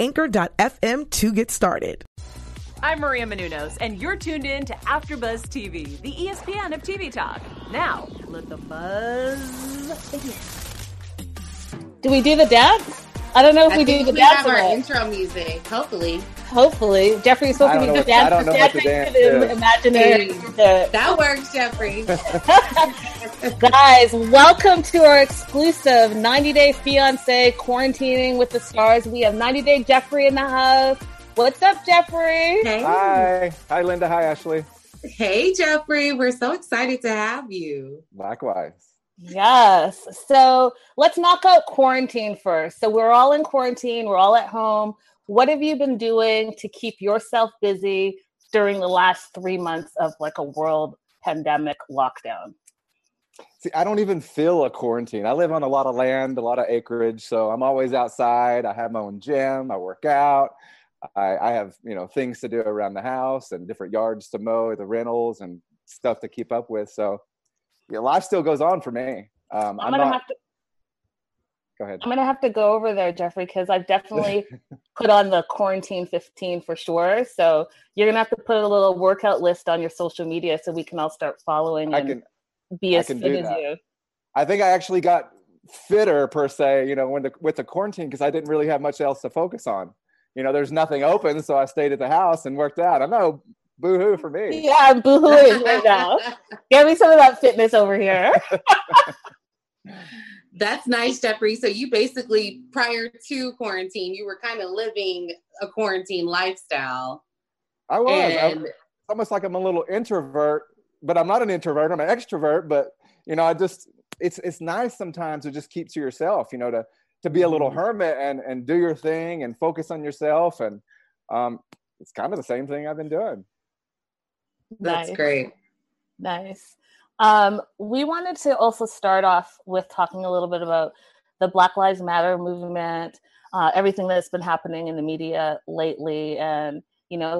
Anchor.fm to get started. I'm Maria Menounos, and you're tuned in to AfterBuzz TV, the ESPN of TV talk. Now, let the buzz begin. Do we do the dance? I don't know if we do the dance. We have our intro music, hopefully. Hopefully. Jeffrey is supposed to be the dance. I don't know what the dance is. Imaginary. That works, Jeffrey. Guys, welcome to our exclusive 90-Day Fiancé Quarantining with the Stars. We have 90-Day Jeffrey in the house. What's up, Jeffrey? Hey. Hi. Hi, Linda. Hi, Ashley. Hey, Jeffrey. We're so excited to have you. Likewise. Yes. So let's knock out quarantine first. So we're all in quarantine. We're all at home. What have you been doing to keep yourself busy during the last 3 months of like a world pandemic lockdown? See, I don't even feel a quarantine. I live on a lot of land, a lot of acreage. So I'm always outside. I have my own gym. I work out. I have, things to do around the house and different yards to mow, the rentals and stuff to keep up with. So yeah, life still goes on for me. Go ahead. I'm going to have to go over there, Jeffrey, because I've definitely put on the quarantine 15 for sure. So you're going to have to put a little workout list on your social media so we can all start following and be as fit as you. I think I actually got fitter per se, with the quarantine, because I didn't really have much else to focus on. There's nothing open. So I stayed at the house and worked out. I know. Boo-hoo for me. Yeah, I'm boo-hooing right now. Give me some of that fitness over here. That's nice, Jeffrey. So you basically, prior to quarantine, you were kind of living a quarantine lifestyle. I was. It's almost like I'm a little introvert, but I'm not an introvert. I'm an extrovert, but, it's nice sometimes to just keep to yourself, to be a little hermit and do your thing and focus on yourself. And it's kind of the same thing I've been doing. That's great. Nice. We wanted to also start off with talking a little bit about the Black Lives Matter movement, everything that's been happening in the media lately and,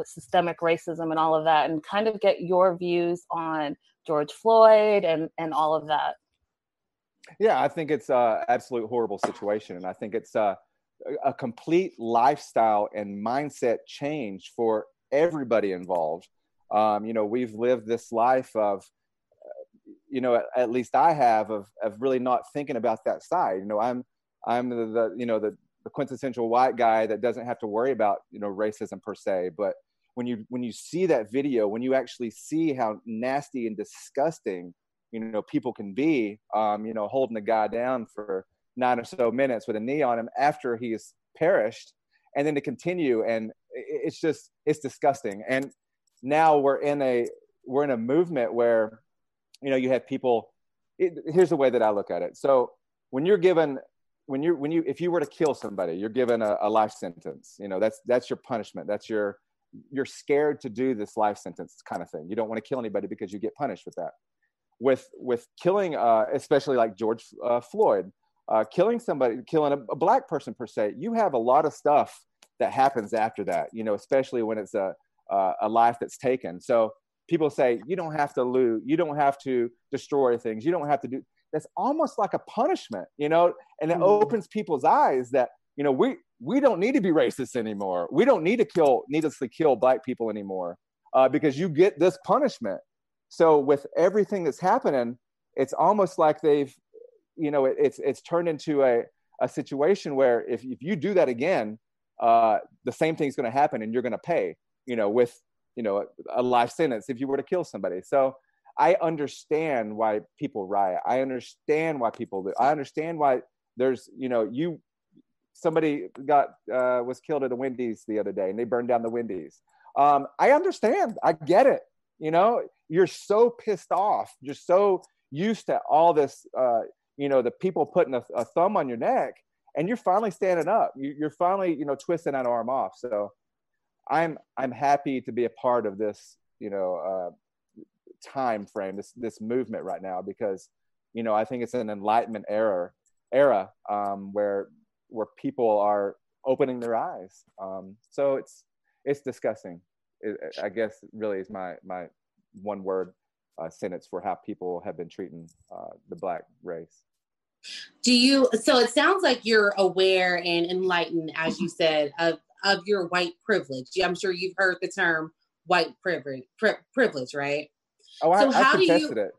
systemic racism and all of that, and kind of get your views on George Floyd and all of that. Yeah, I think it's an absolute horrible situation. And I think it's a complete lifestyle and mindset change for everybody involved. We've lived this life of, at least I have, of really not thinking about that side. I'm the quintessential white guy that doesn't have to worry about, racism per se. But when you see that video, when you actually see how nasty and disgusting, people can be, holding a guy down for 9 or so minutes with a knee on him after he has perished, and then to continue. And it's disgusting. And now we're in a movement where, you have people. Here's the way that I look at it. So if you were to kill somebody, you're given a life sentence. That's your punishment. That's you're scared to do this life sentence kind of thing. You don't want to kill anybody because you get punished with that. With killing, especially like George Floyd, killing a black person per se, you have a lot of stuff that happens after that. Especially when it's a life that's taken. So people say, you don't have to loot, you don't have to destroy things, you don't have to do. That's almost like a punishment, and it opens people's eyes that, we don't need to be racist anymore. We don't need to needlessly kill black people anymore because you get this punishment. So with everything that's happening, it's almost like they've, it's turned into a situation where if you do that again, the same thing's going to happen and you're going to pay. With a life sentence if you were to kill somebody. So I understand why people riot. I understand why people live. I understand why there's, somebody was killed at a Wendy's the other day and they burned down the Wendy's. I understand. I get it. You're so pissed off. You're so used to all this, the people putting a thumb on your neck and you're finally standing up. You're finally, you know, twisting that arm off. So I'm happy to be a part of this, you know, time frame, this movement right now, because, you know, I think it's an Enlightenment era where people are opening their eyes. So it's disgusting. I guess really is my one word sentence for how people have been treating the Black race. So it sounds like you're aware and enlightened, as you said, of your white privilege. I'm sure you've heard the term white privilege, right? Oh, so I contested it.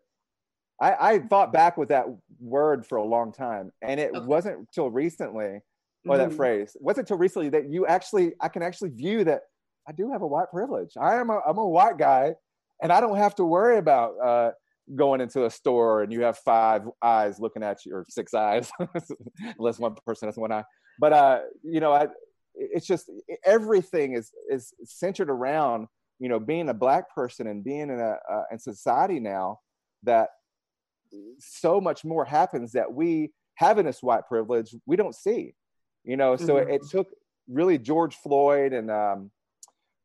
I fought back with that word for a long time. And it wasn't until recently, or that phrase, wasn't until recently that I can actually view that I do have a white privilege. I'm a white guy, and I don't have to worry about going into a store and you have five eyes looking at you, or six eyes, unless one person has one eye. But, you know, it's just everything is centered around, you know, being a Black person and being in society now that so much more happens that we having this white privilege, we don't see, you know, so it took really George Floyd and, you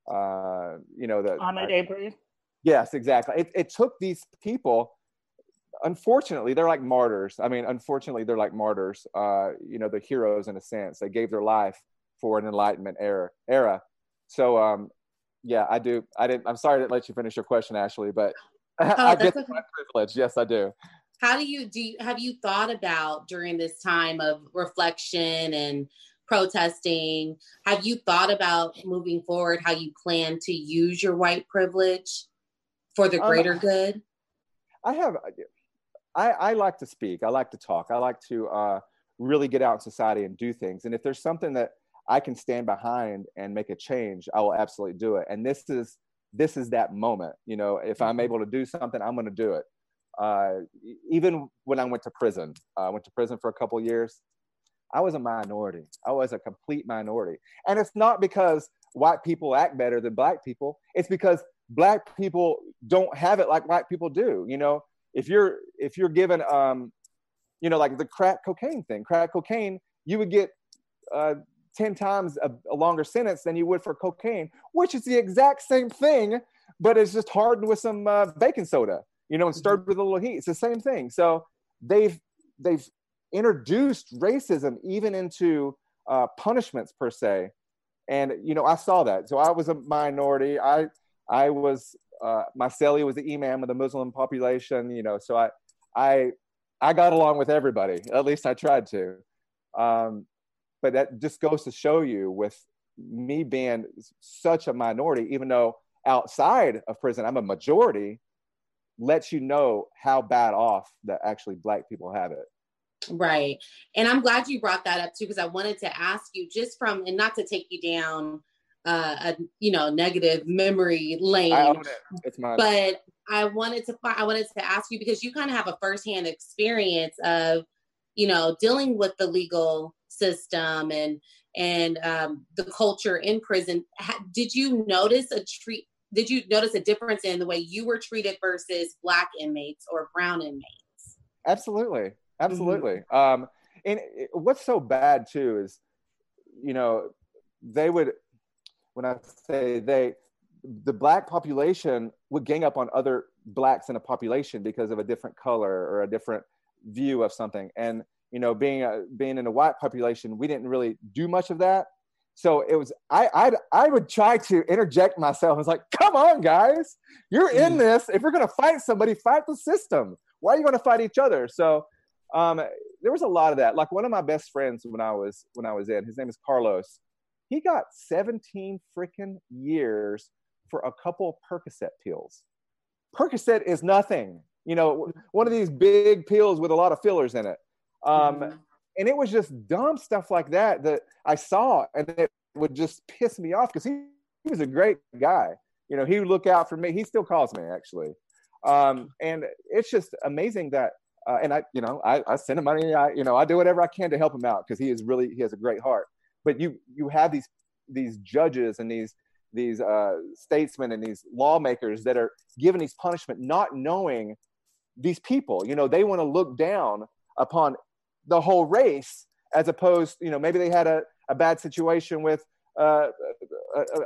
know, the Ahmaud Arbery. Yes, exactly. It took these people, unfortunately, they're like martyrs. I mean, unfortunately, they're like martyrs, you know, the heroes in a sense. They gave their life for an Enlightenment era. So, yeah, I do. I'm sorry I didn't let you finish your question, Ashley, but I get the privilege. Yes, I do. How have you thought about during this time of reflection and protesting, have you thought about moving forward how you plan to use your white privilege for the greater good? I have. I like to speak. I like to talk. I like to really get out in society and do things. And if there's something that I can stand behind and make a change, I will absolutely do it. And this is that moment. You know, if I'm able to do something, I'm going to do it. Even when I went to prison for a couple of years. I was a minority. I was a complete minority. And it's not because white people act better than Black people. It's because Black people don't have it like white people do. You know, if you're given, you know, like the crack cocaine, you would get 10 times a longer sentence than you would for cocaine, which is the exact same thing, but it's just hardened with some baking soda, you know, and stirred with a little heat. It's the same thing. So they've introduced racism even into punishments per se, and you know I saw that. So I was a minority. I was my cellie was the imam of the Muslim population. You know, so I got along with everybody. At least I tried to. But that just goes to show you, with me being such a minority, even though outside of prison I'm a majority, lets you know how bad off that actually Black people have it. Right. And I'm glad you brought that up too, because I wanted to ask you just and not to take you down a, you know, negative memory lane, I own it. It's mine. But I wanted to ask you, because you kind of have a firsthand experience of, you know, dealing with the legal system and the culture in prison. Did you notice a difference in the way you were treated versus Black inmates or brown inmates? Absolutely. Mm-hmm. And what's so bad too is, you know, they would, when I say the Black population would gang up on other Blacks in a population because of a different color or a different view of something. And, you know, being in a white population, we didn't really do much of that. So it was, I would try to interject myself. I was like, come on guys, you're in this. If you're going to fight somebody, fight the system. Why are you going to fight each other? So, there was a lot of that. Like one of my best friends when I was in, his name is Carlos. He got 17 freaking years for a couple Percocet pills. Percocet is nothing, you know, one of these big pills with a lot of fillers in it. And it was just dumb stuff like that I saw, and it would just piss me off because he was a great guy. You know, he would look out for me. He still calls me actually. And it's just amazing that, and I, you know, I send him money. You know, I do whatever I can to help him out because he has a great heart. But you have these judges and these statesmen and these lawmakers that are giving these punishment, not knowing these people. You know, they want to look down upon the whole race as opposed, you know, maybe they had a bad situation with a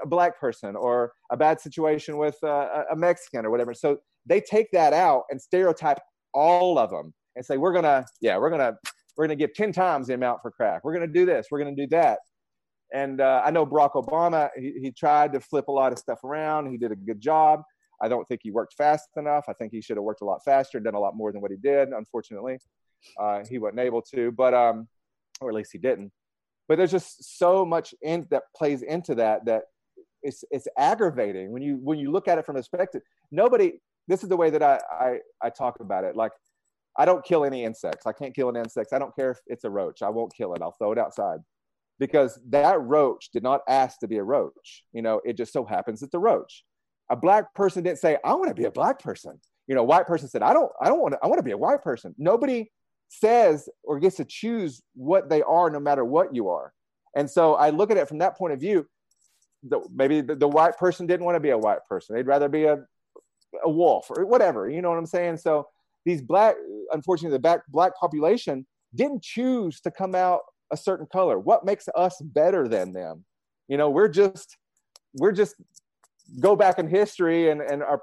black person or a bad situation with a Mexican or whatever. So they take that out and stereotype all of them and say, we're going to give 10 times the amount for crack. We're going to do this. We're going to do that. And I know Barack Obama, he tried to flip a lot of stuff around. He did a good job. I don't think he worked fast enough. I think he should have worked a lot faster, done a lot more than what he did. Unfortunately, he wasn't able to, but or at least he didn't. But there's just so much in that plays into that, that it's aggravating when you look at it from a perspective. Nobody. This is the way that I talk about it. Like, I don't kill any insects. I can't kill an insect. I don't care if it's a roach. I won't kill it. I'll throw it outside. Because that roach did not ask to be a roach. You know, it just so happens it's a roach. A black person didn't say, I want to be a black person. You know, a white person said, I want to be a white person. Nobody says or gets to choose what they are, no matter what you are. And so I look at it from that point of view. Maybe the white person didn't want to be a white person. They'd rather be a wolf or whatever. You know what I'm saying? So these black, unfortunately, the black population didn't choose to come out a certain color. What makes us better than them? You know, we're just go back in history and are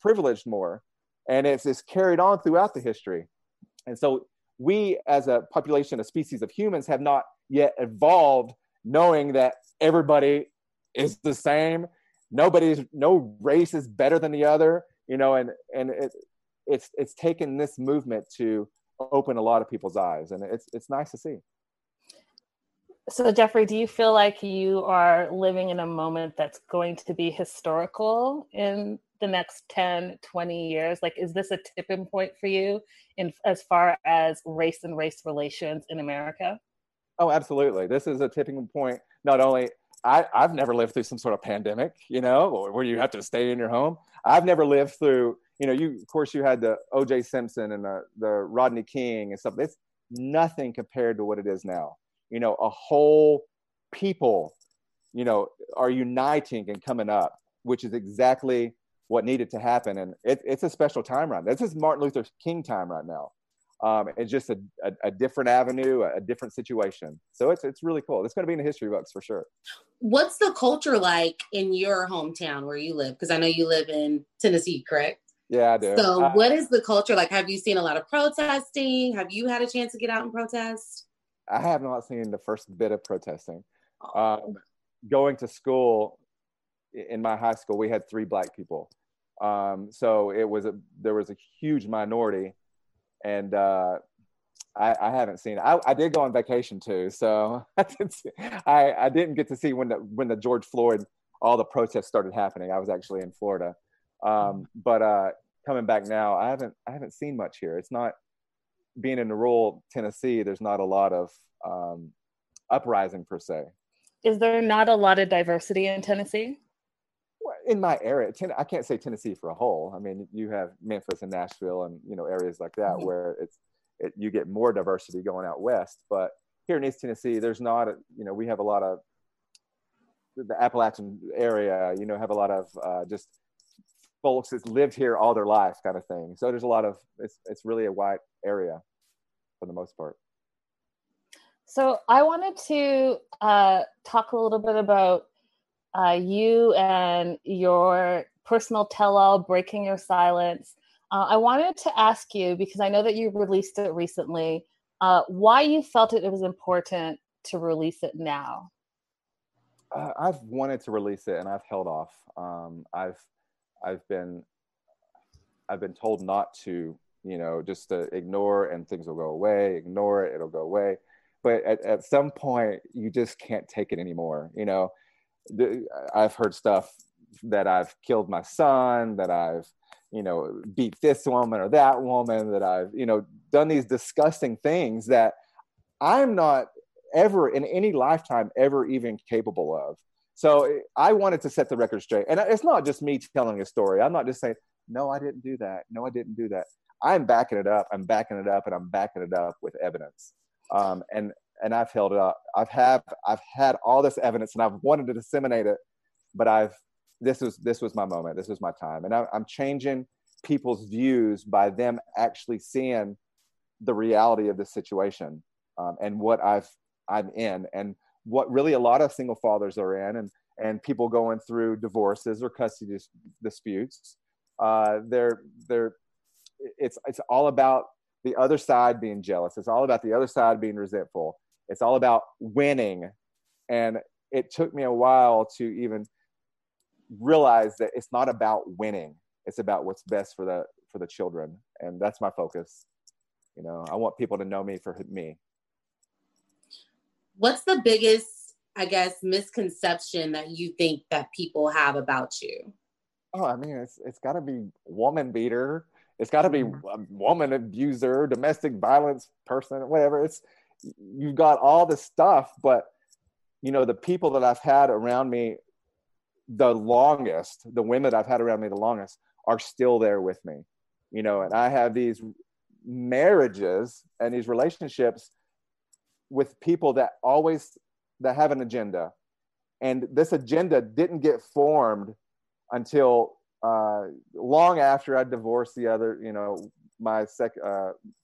privileged more. And it's carried on throughout the history. And so we as a population, a species of humans, have not yet evolved knowing that everybody is the same. No race is better than the other, you know, and it's taken this movement to open a lot of people's eyes, and it's nice to see. So, Jeffrey, do you feel like you are living in a moment that's going to be historical in the next 10, 20 years? Like, is this a tipping point for you in as far as race and race relations in America? Oh, absolutely. This is a tipping point. Not only, I've never lived through some sort of pandemic, you know, where you have to stay in your home. I've never lived through, you know, you had the OJ Simpson and the Rodney King and stuff. It's nothing compared to what it is now. You know, a whole people, you know, are uniting and coming up, which is exactly what needed to happen. And it's a special time right now. This is Martin Luther King time right now. It's just a different avenue, a different situation. So it's really cool. It's going to be in the history books for sure. What's the culture like in your hometown where you live? Because I know you live in Tennessee, correct? Yeah, I do. So what is the culture like? Have you seen a lot of protesting? Have you had a chance to get out and protest? I have not seen the first bit of protesting. Going to school, in my high school, we had 3 black people. So there was a huge minority, and I haven't seen it. I did go on vacation too. So I didn't get to see when the George Floyd, all the protests started happening. I was actually in Florida. But coming back now, I haven't seen much here. It's not, being in rural Tennessee, there's not a lot of uprising per se. Is there not a lot of diversity in Tennessee? Well, in my area, I can't say Tennessee for a whole. I mean, you have Memphis and Nashville and, you know, areas like that, mm-hmm. where you get more diversity going out west. But here in East Tennessee, there's not, you know, we have a lot of the Appalachian area, you know, have a lot of just folks that's lived here all their life kind of thing. So there's a lot of, it's really a wide area for the most part. So I wanted to talk a little bit about you and your personal tell-all, Breaking Your Silence. I wanted to ask you, because I know that you released it recently, why you felt it was important to release it now. I've wanted to release it and I've held off. I've been told not to, you know, just to ignore and things will go away, ignore it, it'll go away. But at some point you just can't take it anymore. You know, I've heard stuff that I've killed my son, that I've, you know, beat this woman or that woman, that I've, you know, done these disgusting things that I'm not ever in any lifetime ever even capable of. So I wanted to set the record straight. And it's not just me telling a story. I'm not just saying, no, I didn't do that. No, I didn't do that. I'm backing it up. I'm backing it up. And I'm backing it up with evidence. And I've held it up. I've had all this evidence and I've wanted to disseminate it, but this was my moment. This was my time. And I'm changing people's views by them actually seeing the reality of the situation. and what I'm in, and what really a lot of single fathers are in, and people going through divorces or custody disputes. It's all about the other side being jealous. It's all about the other side being resentful. It's all about winning. And it took me a while to even realize that it's not about winning. It's about what's best for the children. And that's my focus. You know, I want people to know me for me. What's the biggest, I guess, misconception that you think that people have about you? Oh, I mean, it's got to be woman beater. It's got to be a woman abuser, domestic violence person, whatever. You've got all this stuff, but you know, the people that I've had around me the longest, the women that I've had around me the longest are still there with me, you know, and I have these marriages and these relationships with people that have an agenda. And this agenda didn't get formed until long after I divorced the other, you know, my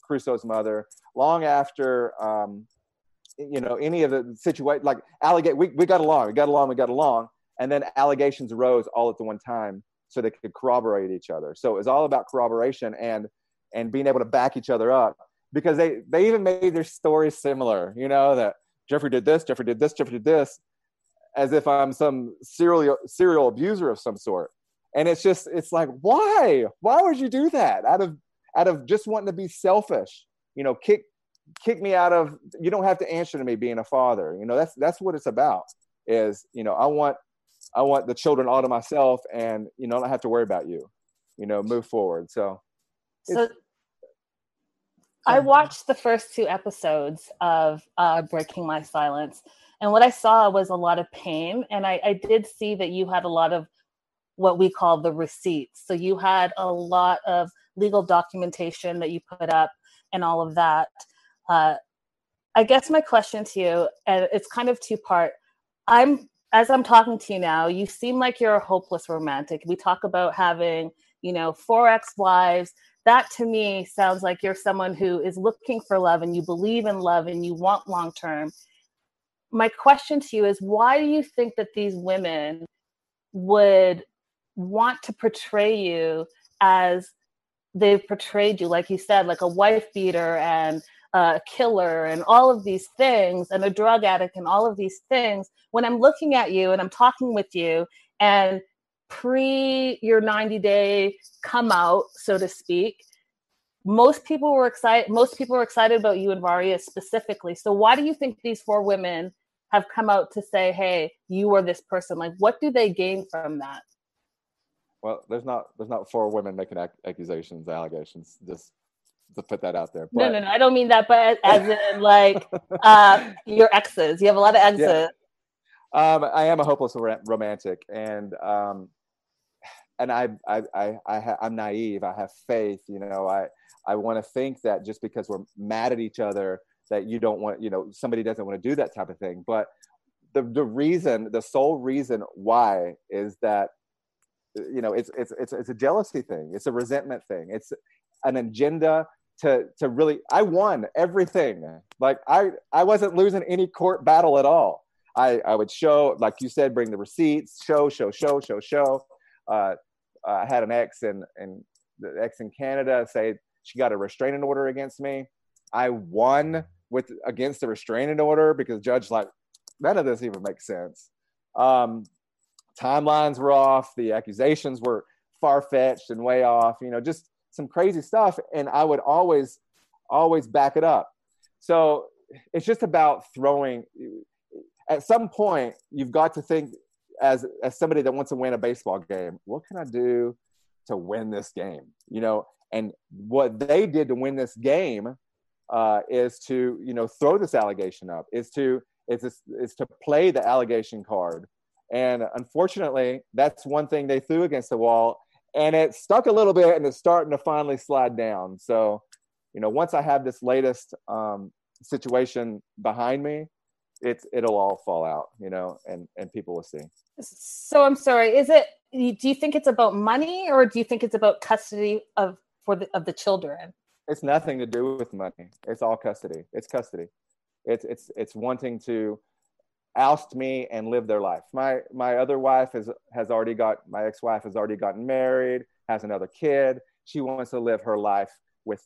Crusoe's mother, long after, you know, any of the situation, like we got along. And then allegations arose all at the one time so they could corroborate each other. So it was all about corroboration and being able to back each other up, because they even made their stories similar, you know, that Jeffrey did this, Jeffrey did this, Jeffrey did this, as if I'm some serial abuser of some sort. And it's just, it's like, why would you do that? Out of just wanting to be selfish, you know, kick me out of, you don't have to answer to me being a father. You know, that's what it's about is, you know, I want the children all to myself, and, you know, I don't have to worry about you, you know, move forward. So I watched the first two episodes of Breaking My Silence. And what I saw was a lot of pain. And I did see that you had a lot of what we call the receipts. So you had a lot of legal documentation that you put up and all of that. I guess my question to you, and it's kind of two-part. As I'm talking to you now, you seem like you're a hopeless romantic. We talk about having, you know, 4 ex-wives. That to me sounds like you're someone who is looking for love, and you believe in love, and you want long-term. My question to you is, why do you think that these women would want to portray you as they've portrayed you, like you said, like a wife beater and a killer and all of these things, and a drug addict and all of these things, when I'm looking at you and I'm talking with you, and pre your 90-day come out, so to speak, most people were excited about you and Varya specifically. So why do you think these 4 women have come out to say, hey, you are this person? Like, what do they gain from that? Well, there's not 4 women making allegations, just to put that out there. But no, I don't mean that, but as in like your exes. You have a lot of exes. Yeah. I am a hopeless romantic, and I'm naive. I have faith, you know. I want to think that just because we're mad at each other, that you don't want, you know, somebody doesn't want to do that type of thing. But the sole reason why is that, you know, it's a jealousy thing. It's a resentment thing. It's an agenda to really, I won everything. Like I wasn't losing any court battle at all. I would show, like you said, bring the receipts, show. I had an ex in Canada say she got a restraining order against me. I won against the restraining order because judge like, none of this even makes sense. Timelines were off. The accusations were far-fetched and way off, you know, just some crazy stuff. And I would always back it up. So it's just about throwing, at some point you've got to think as somebody that wants to win a baseball game, what can I do to win this game? You know, and what they did to win this game is to, you know, throw this allegation up, is to play the allegation card. And unfortunately, that's one thing they threw against the wall, and it stuck a little bit, and it's starting to finally slide down. So, you know, once I have this latest situation behind me, it'll all fall out, you know, and people will see. So I'm sorry, do you think it's about money, or do you think it's about custody of the children? It's nothing to do with money. It's all custody. It's custody. It's wanting to oust me and live their life. My other wife my ex-wife has already gotten married, has another kid. She wants to live her life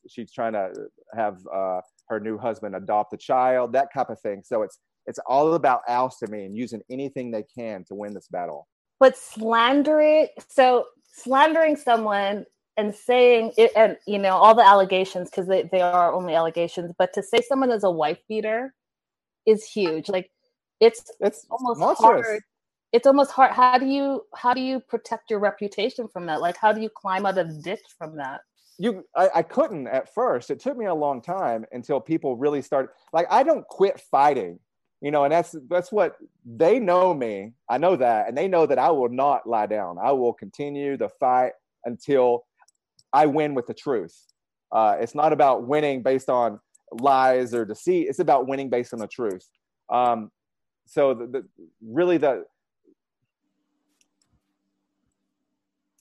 she's trying to have her new husband adopt a child, that type of thing. So it's all about ousting me and using anything they can to win this battle. But slandering someone and saying it, and you know, all the allegations, because they are only allegations, but to say someone is a wife beater is huge. Like it's almost monstrous. Hard. It's almost hard. How do you protect your reputation from that? Like, how do you climb out of the ditch from that? I couldn't at first. It took me a long time until people really started. Like, I don't quit fighting, you know, and that's what they know me. I know that. And they know that I will not lie down. I will continue the fight until I win with the truth. It's not about winning based on lies or deceit. It's about winning based on the truth. So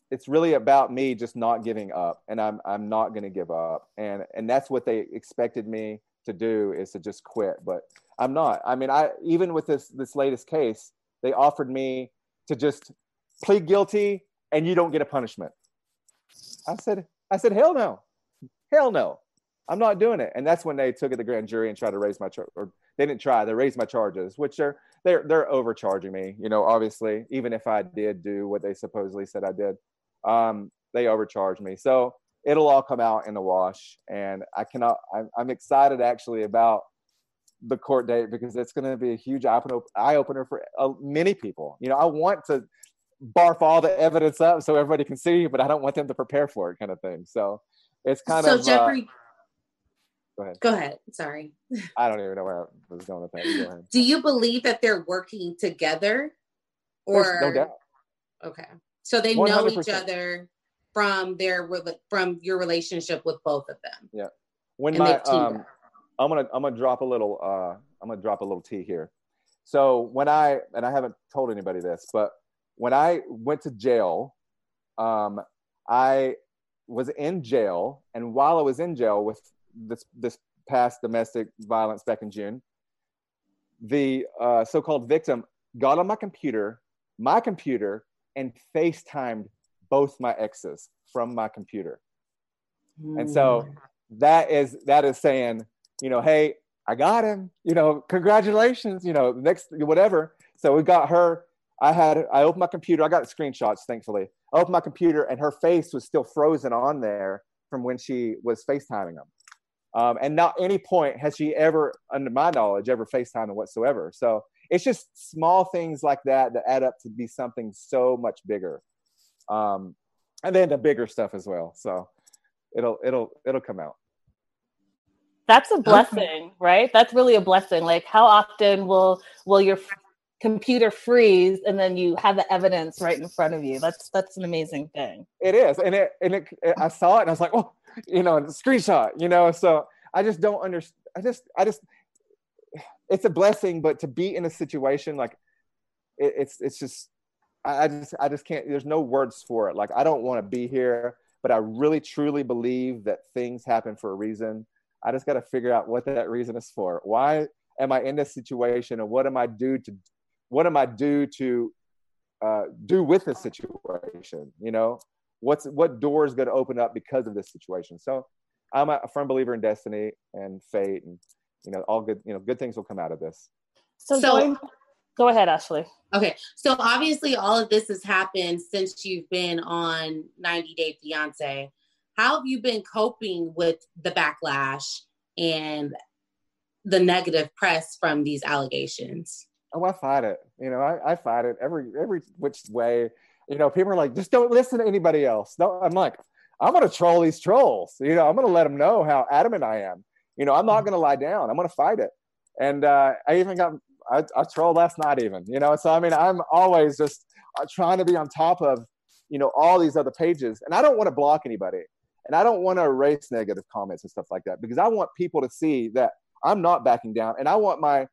it's really about me just not giving up, and I'm not going to give up. And that's what they expected me to do, is to just quit, but I'm not. I mean, even with this latest case, they offered me to just plead guilty and you don't get a punishment. I said, hell no, I'm not doing it. And that's when they took it to the grand jury and tried to raise my They raised my charges, which they're overcharging me, you know, obviously, even if I did do what they supposedly said I did, they overcharged me. So it'll all come out in the wash. And I'm excited actually about the court date, because it's going to be a huge eye opener for many people. You know, I want to barf all the evidence up so everybody can see, but I don't want them to prepare for it, kind of thing. So it's kind of Jeffrey. Go ahead. Sorry. I don't even know where I was going with that. Do you believe that they're working together? Or... There's no doubt. Okay. So they 100%. Know each other from your relationship with both of them. Yeah. I'm gonna drop a little tea here. So I haven't told anybody this, but when I went to jail, I was in jail, and while I was in jail with this past domestic violence back in June, the so-called victim got on my computer and FaceTimed both my exes from my computer. And so that is saying, you know, hey, I got him, you know, congratulations, you know, next, whatever. So we got her. I opened my computer. I got screenshots, thankfully. I opened my computer and her face was still frozen on there from when she was FaceTiming him. And not any point has she ever, under my knowledge, ever FaceTimed whatsoever. So it's just small things like that that add up to be something so much bigger. And then the bigger stuff as well. So it'll come out. That's a blessing, right? That's really a blessing. Like, how often will your computer freeze and then you have the evidence right in front of you? That's an amazing thing. It is, and I saw it and I was like, oh. You know, screenshot, you know, so I just don't understand. I just, it's a blessing, but to be in a situation like it's just, I just can't, there's no words for it. Like, I don't want to be here, but I really truly believe that things happen for a reason. I just got to figure out what that reason is for. Why am I in this situation, and what am I due to do with this situation, you know? What door is going to open up because of this situation? So I'm a firm believer in destiny and fate, and, you know, all good, you know, good things will come out of this. So go ahead, Ashley. Okay. So obviously all of this has happened since you've been on 90-Day Fiancé. How have you been coping with the backlash and the negative press from these allegations? Oh, I fight it. You know, I fight it every which way. You know, people are like, just don't listen to anybody else. No, I'm like, I'm going to troll these trolls. You know, I'm going to let them know how adamant I am. You know, I'm not going to lie down. I'm going to fight it. And I trolled last night even, you know. So, I mean, I'm always just trying to be on top of, you know, all these other pages. And I don't want to block anybody. And I don't want to erase negative comments and stuff like that, because I want people to see that I'm not backing down. And I want my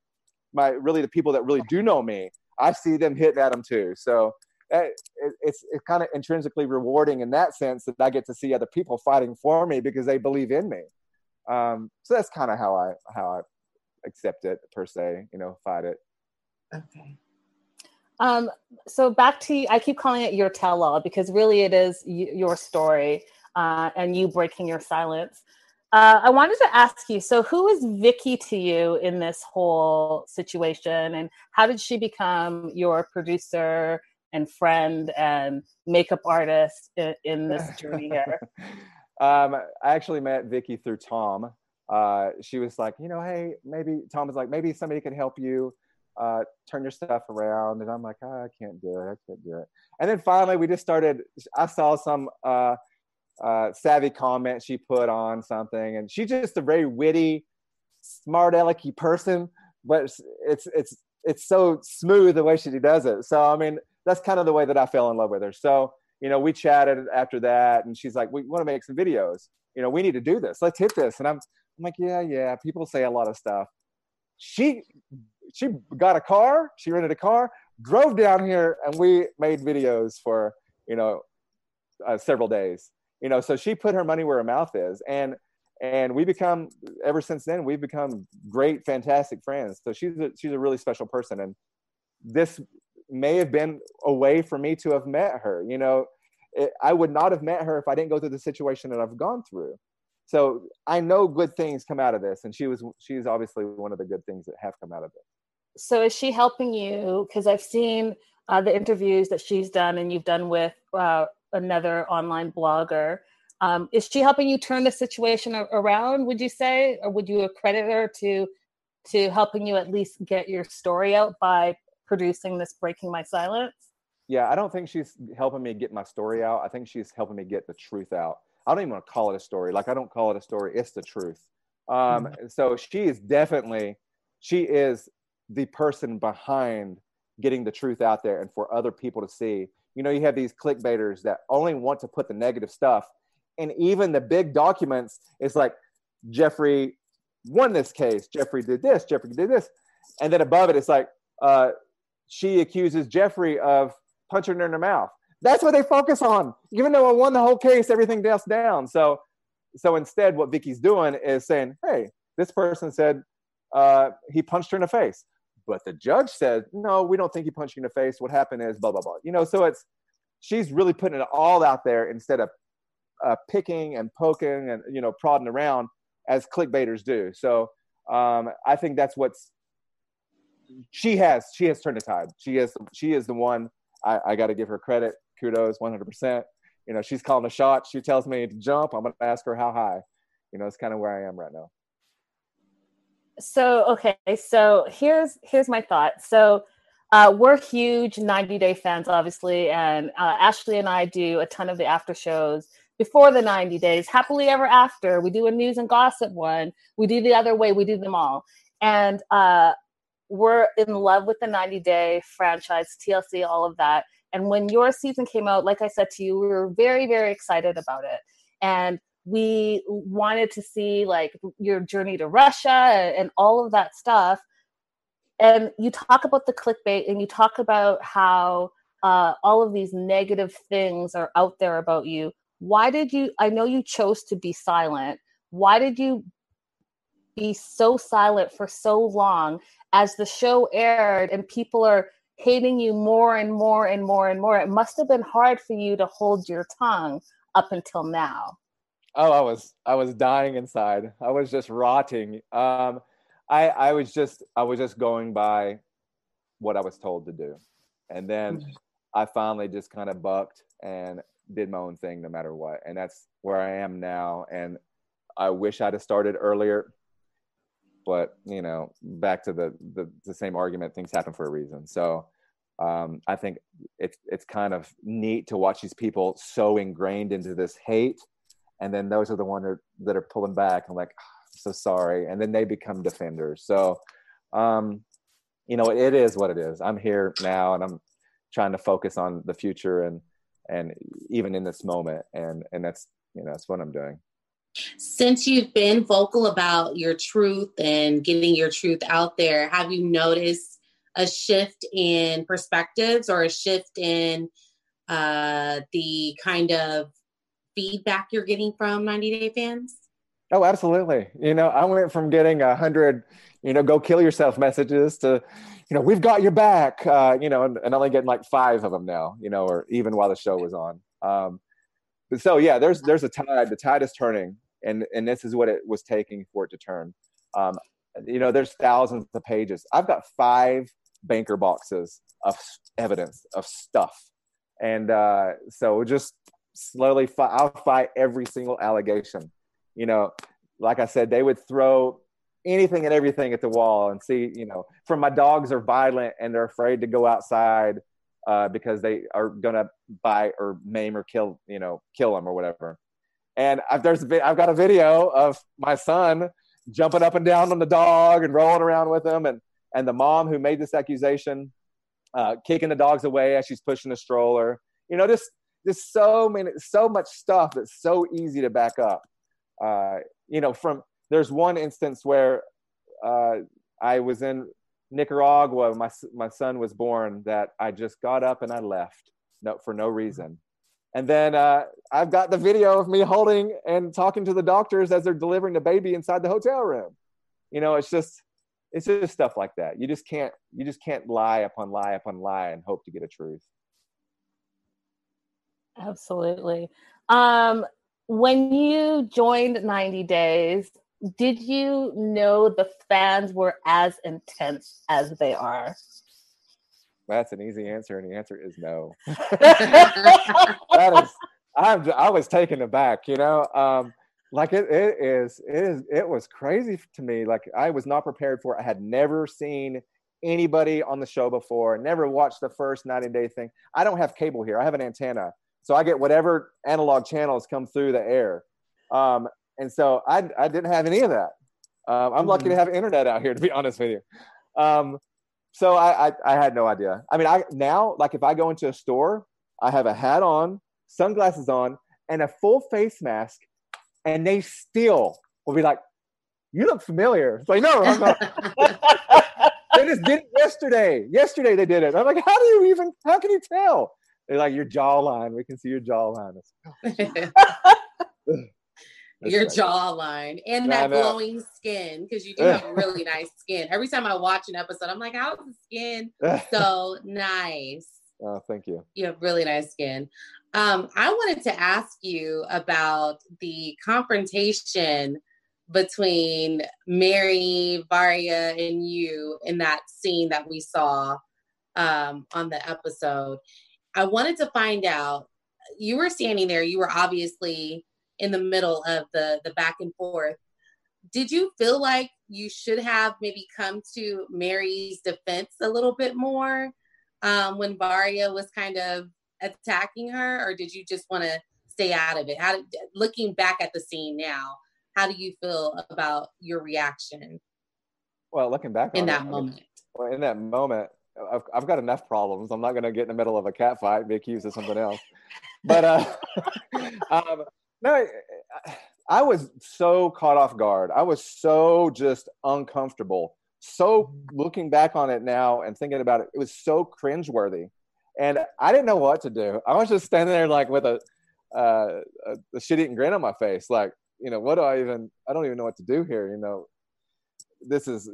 really the people that really do know me, I see them hitting at them too. So, it's kind of intrinsically rewarding in that sense that I get to see other people fighting for me because they believe in me. So that's kind of how I accept it per se, you know, fight it. Okay. So back to, I keep calling it your tell-all because really it is your story and you breaking your silence. I wanted to ask you, so who is Vicky to you in this whole situation, and how did she become your producer and friend and makeup artist in this journey here? I actually met Vicky through Tom. She was like, you know, hey, maybe Tom was like, maybe somebody can help you turn your stuff around. And I'm like, oh, I can't do it. And then finally we just started, I saw some savvy comment she put on something, and she's just a very witty, smart alecky person, but it's so smooth the way she does it. So, I mean, that's kind of the way that I fell in love with her. So, you know, we chatted after that, and she's like, we want to make some videos. You know, we need to do this. Let's hit this. And I'm like, yeah. People say a lot of stuff. She got a car. She rented a car, drove down here, and we made videos for, you know, several days. You know, so she put her money where her mouth is. And we become, ever since then, we've become great, fantastic friends. So she's a really special person. And this may have been a way for me to have met her. You know, I would not have met her if I didn't go through the situation that I've gone through. So I know good things come out of this. And she's obviously one of the good things that have come out of it. So is she helping you? Because I've seen the interviews that she's done and you've done with another online blogger. Is she helping you turn the situation around, would you say? Or would you accredit her to helping you at least get your story out by producing this Breaking My Silence? Yeah, I don't think she's helping me get my story out. I think she's helping me get the truth out. I don't even want to call it a story. Like, I don't call it a story. It's the truth. So she is the person behind getting the truth out there and for other people to see. You know, you have these clickbaiters that only want to put the negative stuff. And even the big documents, it's like, Jeffrey won this case. Jeffrey did this. Jeffrey did this. And then above it, it's like, she accuses Jeffrey of punching her in the mouth. That's what they focus on. Even though I won the whole case, everything else down. So instead, what Vicky's doing is saying, hey, this person said he punched her in the face. But the judge said, no, we don't think he punched you in the face. What happened is blah, blah, blah. You know, so she's really putting it all out there instead of picking and poking and, you know, prodding around as clickbaiters do. So I think that's what's, she has turned the tide. She is the one. I got to give her credit. Kudos, 100%. You know, she's calling a shot. She tells me to jump. I'm going to ask her how high. You know, it's kind of where I am right now. So, okay. So here's my thought. So we're huge 90-Day fans, obviously. And Ashley and I do a ton of the after shows before the 90 days, happily ever after. We do a news and gossip one. We do the other way. We do them all. And, we're in love with the 90-Day franchise, TLC, all of that. And when your season came out, like I said to you, we were very, very excited about it. And we wanted to see like your journey to Russia and all of that stuff. And you talk about the clickbait and you talk about how all of these negative things are out there about you. Why did you, I know you chose to be silent. Why did you be so silent for so long as the show aired and people are hating you more and more and more and more? It must have been hard for you to hold your tongue up until now. Oh, I was dying inside. I was just rotting. I was just going by what I was told to do. And then I finally just kind of bucked and did my own thing no matter what. And that's where I am now. And I wish I'd have started earlier. But, you know, back to the same argument, things happen for a reason. So I think it's kind of neat to watch these people so ingrained into this hate. And then those are the ones that are pulling back. I'm like, oh, I'm so sorry. And then they become defenders. So, you know, it is what it is. I'm here now and I'm trying to focus on the future and even in this moment. And that's, you know, that's what I'm doing. Since you've been vocal about your truth and getting your truth out there, have you noticed a shift in perspectives or a shift in the kind of feedback you're getting from 90 Day fans? Oh, absolutely. You know, I went from getting 100, go kill yourself messages to, we've got your back, and only getting like 5 of them now, or even while the show was on. But so, yeah, there's a tide. The tide is turning, and this is what it was taking for it to turn. There's thousands of pages. I've got 5 banker boxes of evidence, of stuff. And so just slowly, I'll fight every single allegation. Like I said, they would throw anything and everything at the wall and see, from my dogs are violent and they're afraid to go outside because they are going to bite or maim or kill, kill them or whatever. And I've got a video of my son jumping up and down on the dog and rolling around with him. And the mom who made this accusation, kicking the dogs away as she's pushing a stroller, just so much stuff that's so easy to back up. There's one instance where I was in Nicaragua. My son was born, that I just got up and I left for no reason. And then I've got the video of me holding and talking to the doctors as they're delivering the baby inside the hotel room. It's just stuff like that. You just can't lie upon lie and hope to get a truth. Absolutely. When you joined 90 Days, did you know the fans were as intense as they are? That's an easy answer, and the answer is no. I was taken aback, it was crazy to me. Like, I was not prepared for it. I had never seen anybody on the show before, never watched the first 90-day thing. I don't have cable here. I have an antenna. So I get whatever analog channels come through the air. And so I didn't have any of that. I'm lucky to have internet out here, to be honest with you. So I had no idea. I mean, if I go into a store, I have a hat on, sunglasses on, and a full face mask, and they still will be like, "You look familiar." It's like, no, I'm not. They just did it yesterday. Yesterday they did it. I'm like, how can you tell? They're like, your jawline. We can see your jawline. Your jawline and that glowing skin, because you do have really nice skin. Every time I watch an episode, I'm like, how's the skin so nice? Oh, thank you. You have really nice skin. I wanted to ask you about the confrontation between Mary, Varya, and you in that scene that we saw on the episode. I wanted to find out, you were standing there, you were obviously in the middle of the back and forth. Did you feel like you should have maybe come to Mary's defense a little bit more when Varya was kind of attacking her, or did you just want to stay out of it? Looking back at the scene now, how do you feel about your reaction? Well, looking back on that moment. In that moment, I've got enough problems. I'm not going to get in the middle of a cat fight and be accused of something else. But no, I was so caught off guard. I was so just uncomfortable. So looking back on it now and thinking about it, it was so cringeworthy. And I didn't know what to do. I was just standing there like with a shit-eating grin on my face. Like, what do I don't even know what to do here. This is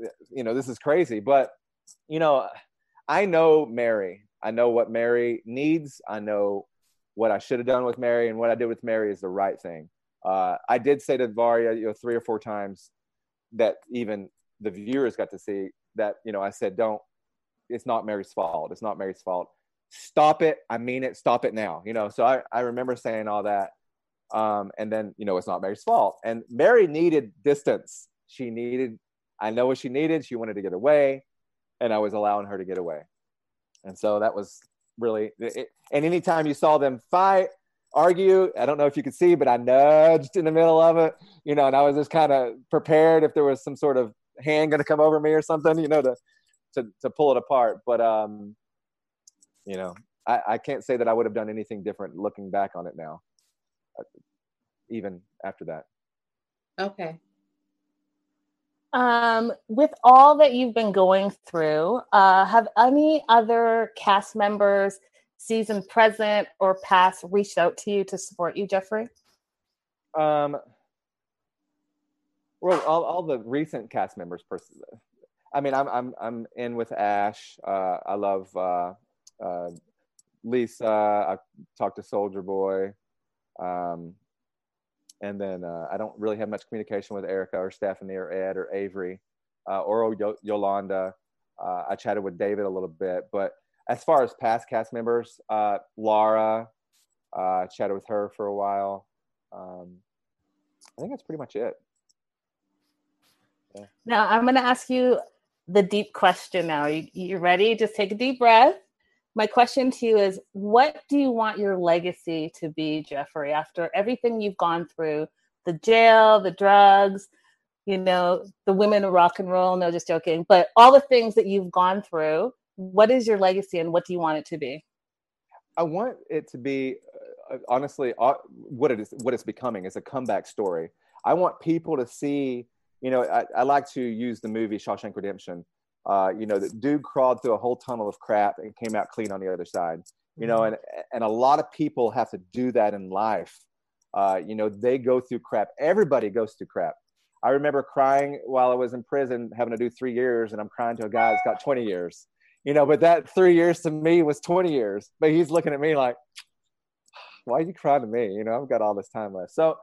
crazy. But, I know Mary. I know what Mary needs. I know what I should have done with Mary, and what I did with Mary is the right thing. I did say to Varya, 3 or 4 times that even the viewers got to see that, I said, it's not Mary's fault. It's not Mary's fault. Stop it. I mean it. Stop it now. So I remember saying all that. And then, it's not Mary's fault. And Mary needed distance. I know what she needed. She wanted to get away. And I was allowing her to get away. And so that was really it. And anytime you saw them fight, argue, I don't know if you could see, but I nudged in the middle of it, and I was just kind of prepared if there was some sort of hand going to come over me or something, to pull it apart. But, I can't say that I would have done anything different looking back on it now, even after that. Okay. With all that you've been going through, have any other cast members, season present or past, reached out to you to support you, Jeffrey? Well, all the recent cast members. I mean, I'm in with Ash. I love Lisa. I talked to Soldier Boy, and then I don't really have much communication with Erica or Stephanie or Ed or Avery or Yolanda. I chatted with David a little bit, but as far as past cast members, Laura, chatted with her for a while. I think that's pretty much it. Yeah. Now I'm going to ask you the deep question now. You ready? Just take a deep breath. My question to you is, what do you want your legacy to be, Jeffrey, after everything you've gone through, the jail, the drugs, you know, the women of rock and roll, no, just joking, but all the things that you've gone through, what is your legacy and what do you want it to be? I want it to be, honestly, what it's becoming is a comeback story. I want people to see, you know, I like to use the movie Shawshank Redemption. You know, the dude crawled through a whole tunnel of crap and came out clean on the other side, you know, and a lot of people have to do that in life. You know, they go through crap. Everybody goes through crap. I remember crying while I was in prison, having to do 3 years, and I'm crying to a guy that's got 20 years, you know, but that 3 years to me was 20 years, but he's looking at me like, why are you crying to me? You know, I've got all this time left. So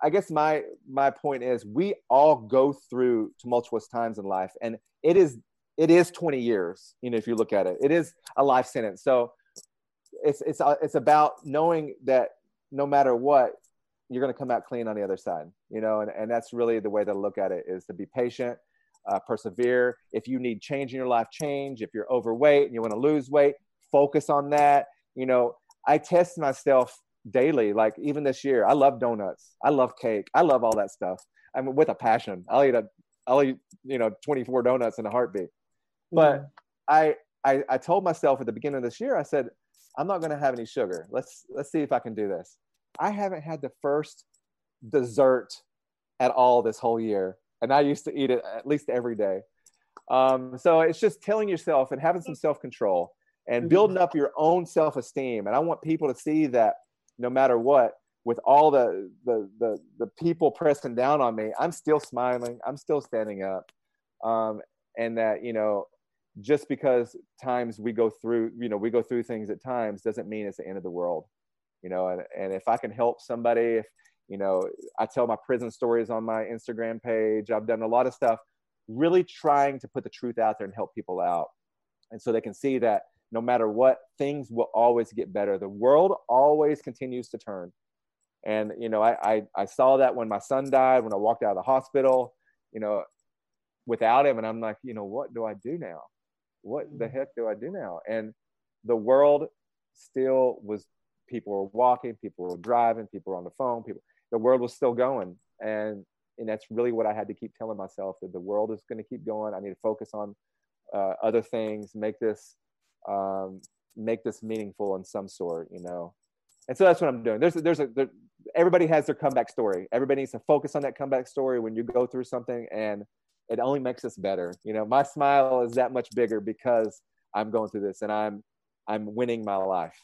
I guess my point is, we all go through tumultuous times in life, and it is 20 years. You know, if you look at it, it is a life sentence. So it's about knowing that no matter what, you're going to come out clean on the other side, you know, and that's really the way that I look at it, is to be patient, persevere. If you need change in your life, change. If you're overweight and you want to lose weight, focus on that. You know, I test myself daily. Like even this year, I love donuts. I love cake. I love all that stuff. I mean, with a passion, I'll eat, you know, 24 donuts in a heartbeat. But I told myself at the beginning of this year, I said, I'm not going to have any sugar. Let's see if I can do this. I haven't had the first dessert at all this whole year. And I used to eat it at least every day. So it's just telling yourself and having some self-control and building up your own self-esteem. And I want people to see that no matter what, with all the people pressing down on me, I'm still smiling. I'm still standing up. And that, you know, just because times we go through things at times doesn't mean it's the end of the world. You know, and if I can help somebody, if, you know, I tell my prison stories on my Instagram page, I've done a lot of stuff, really trying to put the truth out there and help people out. And so they can see that no matter what, things will always get better. The world always continues to turn. And, you know, I saw that when my son died, when I walked out of the hospital, you know, without him. And I'm like, you know, what do I do now? What the heck do I do now? And the world still was, people were walking, people were driving, people were on the phone, the world was still going. And that's really what I had to keep telling myself, that the world is going to keep going. I need to focus on other things, make this meaningful in some sort, you know? And so that's what I'm doing. Everybody has their comeback story. Everybody needs to focus on that comeback story when you go through something, and it only makes us better. You know, my smile is that much bigger because I'm going through this and I'm winning my life.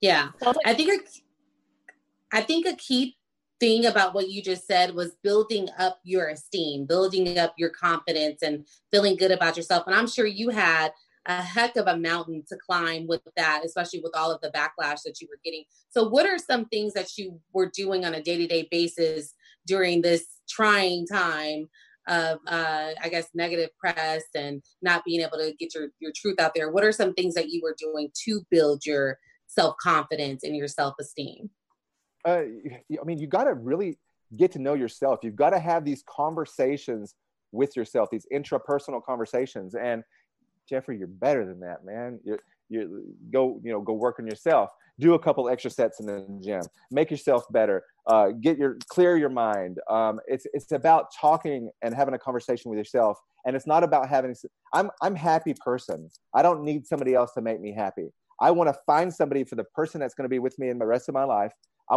Yeah, I think a key thing about what you just said was building up your esteem, building up your confidence, and feeling good about yourself. And I'm sure you had a heck of a mountain to climb with that, especially with all of the backlash that you were getting. So what are some things that you were doing on a day-to-day basis during this trying time of, I guess, negative press and not being able to get your truth out there? What are some things that you were doing to build your self-confidence and your self-esteem? I mean, you got to really get to know yourself. You've got to have these conversations with yourself, these intrapersonal conversations. And Jeffrey, you're better than that, man. You go, you know, go work on yourself. Do a couple extra sets in the gym. Make yourself better. Clear your mind. It's about talking and having a conversation with yourself. And it's not about having. I'm happy person. I don't need somebody else to make me happy. I want to find somebody for the person that's going to be with me in the rest of my life. I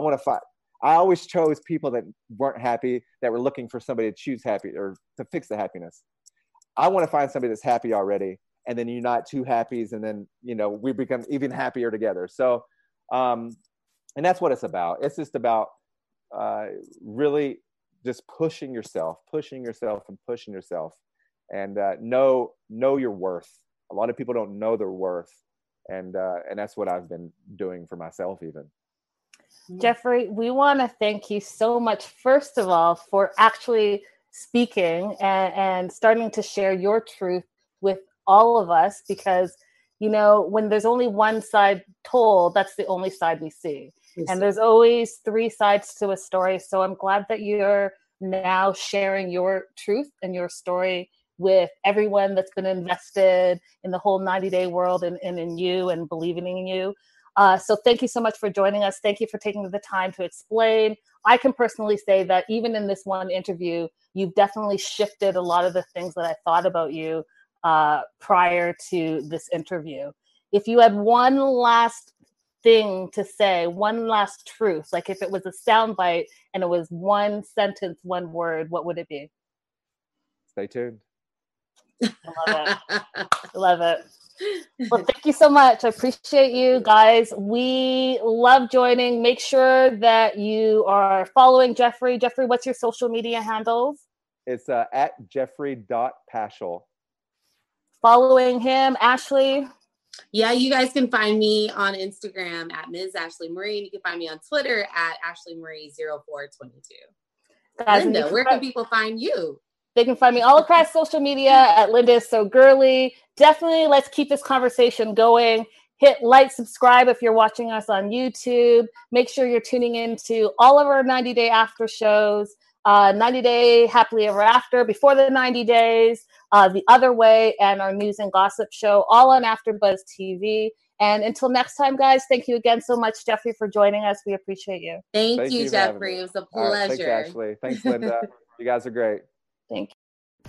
always chose people that weren't happy, that were looking for somebody to choose happy or to fix the happiness. I want to find somebody that's happy already, and then unite two happies, and then, you know, we become even happier together. So, and that's what it's about. It's just about really just pushing yourself. And know your worth. A lot of people don't know their worth. And that's what I've been doing for myself even. Jeffrey, we want to thank you so much, first of all, for actually speaking and starting to share your truth with all of us, because, you know, when there's only one side told, that's the only side we see. And there's always three sides to a story. So I'm glad that you're now sharing your truth and your story with everyone that's been invested in the whole 90-day world and in you and believing in you. So thank you so much for joining us. Thank you for taking the time to explain. I can personally say that even in this one interview, you've definitely shifted a lot of the things that I thought about you prior to this interview. If you had one last thing to say, one last truth, like if it was a soundbite and it was one sentence, one word, what would it be? Stay tuned. I love it. Well, thank you so much. I appreciate you guys. We love joining. Make sure that you are following Jeffrey. Jeffrey, what's your social media handles? It's at Jeffrey.Paschel. Following him, Ashley. Yeah, you guys can find me on Instagram at Ms. Ashley Marie. You can find me on Twitter at Ashley Marie0422. Linda, where can people find you? They can find me all across social media at Linda Is So Girly. Definitely, let's keep this conversation going. Hit like, subscribe if you're watching us on YouTube. Make sure you're tuning in to all of our 90 Day After shows. 90 Day Happily Ever After, Before the 90 Days, The Other Way, and our news and gossip show, all on AfterBuzz TV. And until next time, guys, thank you again so much, Jeffrey, for joining us. We appreciate you. Thank you, Jeffrey. It was a pleasure. Right, thanks, Ashley. Thanks, Linda. You guys are great. Thank you.